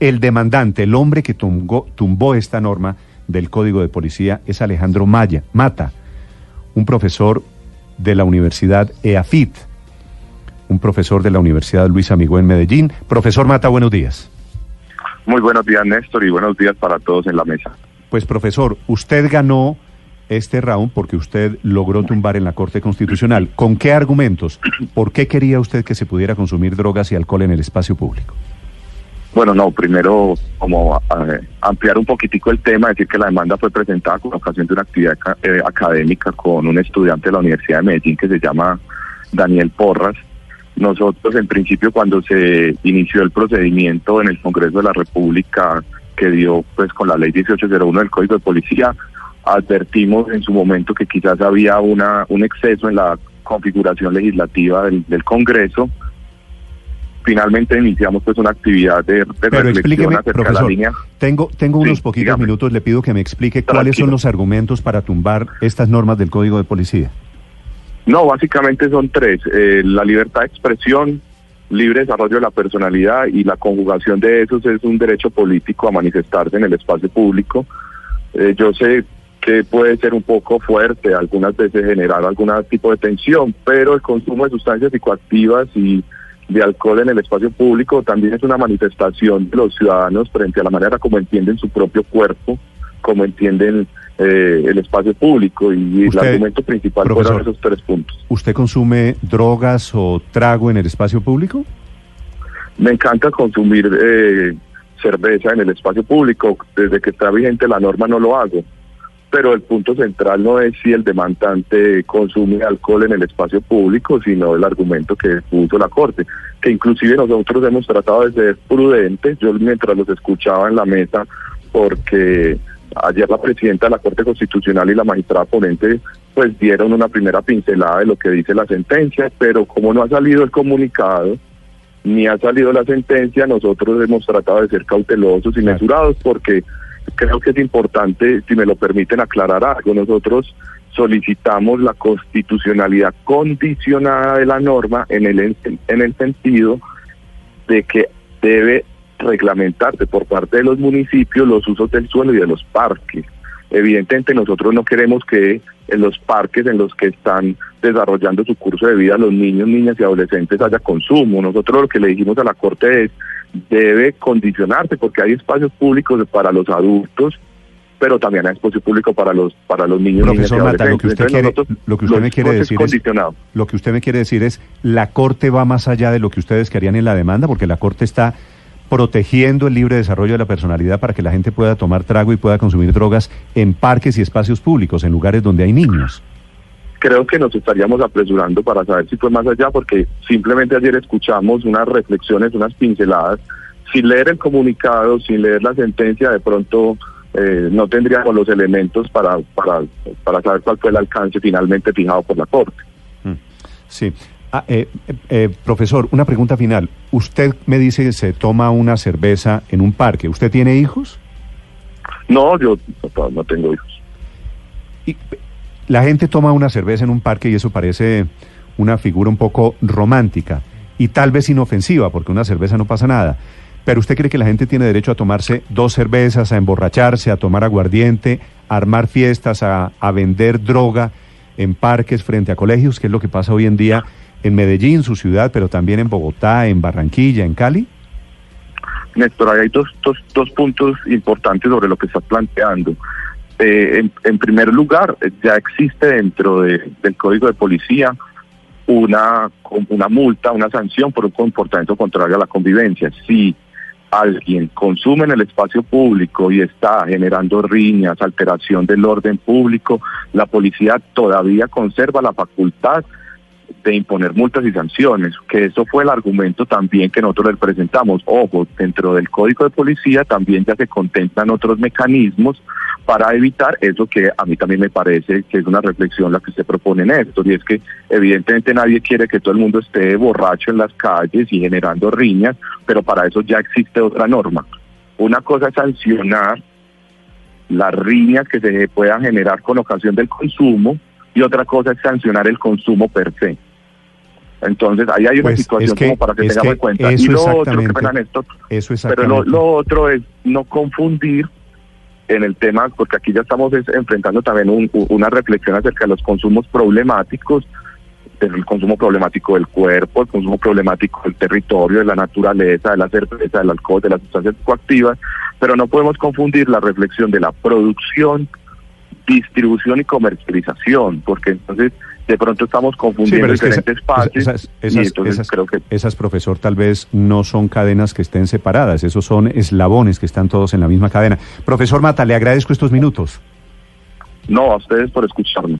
El demandante, el hombre que tumbó esta norma del Código de Policía, es Alejandro Maya, Mata, un profesor de la Universidad EAFIT, un profesor de la Universidad Luis Amigó en Medellín. Profesor Mata, buenos días. Muy buenos días, Néstor, y buenos días para todos en la mesa. Pues, profesor, usted ganó este round porque usted logró tumbar en la Corte Constitucional. ¿Con qué argumentos? ¿Por qué quería usted que se pudiera consumir drogas y alcohol en el espacio público? Bueno, no, primero, como ampliar un poquitico el tema, decir que la demanda fue presentada con ocasión de una actividad académica con un estudiante de la Universidad de Medellín que se llama Daniel Porras. Nosotros, en principio, cuando se inició el procedimiento en el Congreso de la República, que dio pues con la ley 1801 del Código de Policía, advertimos en su momento que quizás había un exceso en la configuración legislativa del Congreso. Finalmente iniciamos pues una actividad de reflexión acerca, profesor, de la línea. Tengo unos poquitos minutos, le pido que me explique cuáles son los argumentos para tumbar estas normas del Código de Policía. No, básicamente son tres: la libertad de expresión, libre desarrollo de la personalidad, y la conjugación de esos es un derecho político a manifestarse en el espacio público. Yo sé que puede ser un poco fuerte, algunas veces generar algún tipo de tensión, pero el consumo de sustancias psicoactivas y de alcohol en el espacio público también es una manifestación de los ciudadanos frente a la manera como entienden su propio cuerpo, como entienden el espacio público, y el argumento principal, profesor, fueron esos tres puntos. ¿Usted consume drogas o trago en el espacio público? Me encanta consumir cerveza en el espacio público. Desde que está vigente la norma no lo hago, pero el punto central no es si el demandante consume alcohol en el espacio público, sino el argumento que puso la Corte, que inclusive nosotros hemos tratado de ser prudentes. Yo, mientras los escuchaba en la mesa, porque ayer la presidenta de la Corte Constitucional y la magistrada ponente pues dieron una primera pincelada de lo que dice la sentencia, pero como no ha salido el comunicado ni ha salido la sentencia, nosotros hemos tratado de ser cautelosos y mesurados, porque creo que es importante, si me lo permiten, aclarar algo. Nosotros solicitamos la constitucionalidad condicionada de la norma en el sentido de que debe reglamentarse por parte de los municipios los usos del suelo y de los parques. Evidentemente, nosotros no queremos que en los parques en los que están desarrollando su curso de vida los niños, niñas y adolescentes haya consumo. Nosotros lo que le dijimos a la Corte es: debe condicionarse, porque hay espacios públicos para los adultos, pero también hay espacio público para los niños. Profesor Mata, lo que usted me quiere decir es: la Corte va más allá de lo que ustedes querían en la demanda, porque la Corte está protegiendo el libre desarrollo de la personalidad para que la gente pueda tomar trago y pueda consumir drogas en parques y espacios públicos, en lugares donde hay niños. Creo que nos estaríamos apresurando para saber si fue más allá, porque simplemente ayer escuchamos unas reflexiones, unas pinceladas. Sin leer el comunicado, sin leer la sentencia, de pronto no tendríamos los elementos para saber cuál fue el alcance finalmente fijado por la Corte. Sí. Profesor, una pregunta final. Usted me dice que se toma una cerveza en un parque. ¿Usted tiene hijos? No, yo no tengo hijos. Y la gente toma una cerveza en un parque y eso parece una figura un poco romántica y tal vez inofensiva, porque una cerveza no pasa nada. Pero ¿usted cree que la gente tiene derecho a tomarse dos cervezas, a emborracharse, a tomar aguardiente, a armar fiestas, a vender droga en parques frente a colegios, que es lo que pasa hoy en día en Medellín, su ciudad, pero también en Bogotá, en Barranquilla, en Cali? Néstor, hay dos puntos importantes sobre lo que está planteando. En primer lugar, ya existe dentro del Código de Policía una multa, una sanción por un comportamiento contrario a la convivencia. Si alguien consume en el espacio público y está generando riñas, alteración del orden público, la policía todavía conserva la facultad de imponer multas y sanciones, que eso fue el argumento también que nosotros le presentamos. Ojo, dentro del Código de Policía también ya se contemplan otros mecanismos para evitar eso que a mí también me parece que es una reflexión la que se propone en esto, y es que evidentemente nadie quiere que todo el mundo esté borracho en las calles y generando riñas, pero para eso ya existe otra norma. Una cosa es sancionar las riñas que se puedan generar con ocasión del consumo, y otra cosa es sancionar el consumo per se. Entonces, ahí hay una situación como para que tengamos en cuenta. Y lo otro, que pena, Néstor, pero lo otro es no confundir en el tema, porque aquí ya estamos enfrentando también una reflexión acerca de los consumos problemáticos, el consumo problemático del cuerpo, el consumo problemático del territorio, de la naturaleza, de la cerveza, del alcohol, de las sustancias psicoactivas, pero no podemos confundir la reflexión de la producción, distribución y comercialización, porque entonces de pronto estamos confundiendo diferentes partes. Esas, profesor, tal vez no son cadenas que estén separadas, esos son eslabones que están todos en la misma cadena. Profesor Mata, le agradezco estos minutos. No, a ustedes por escucharme.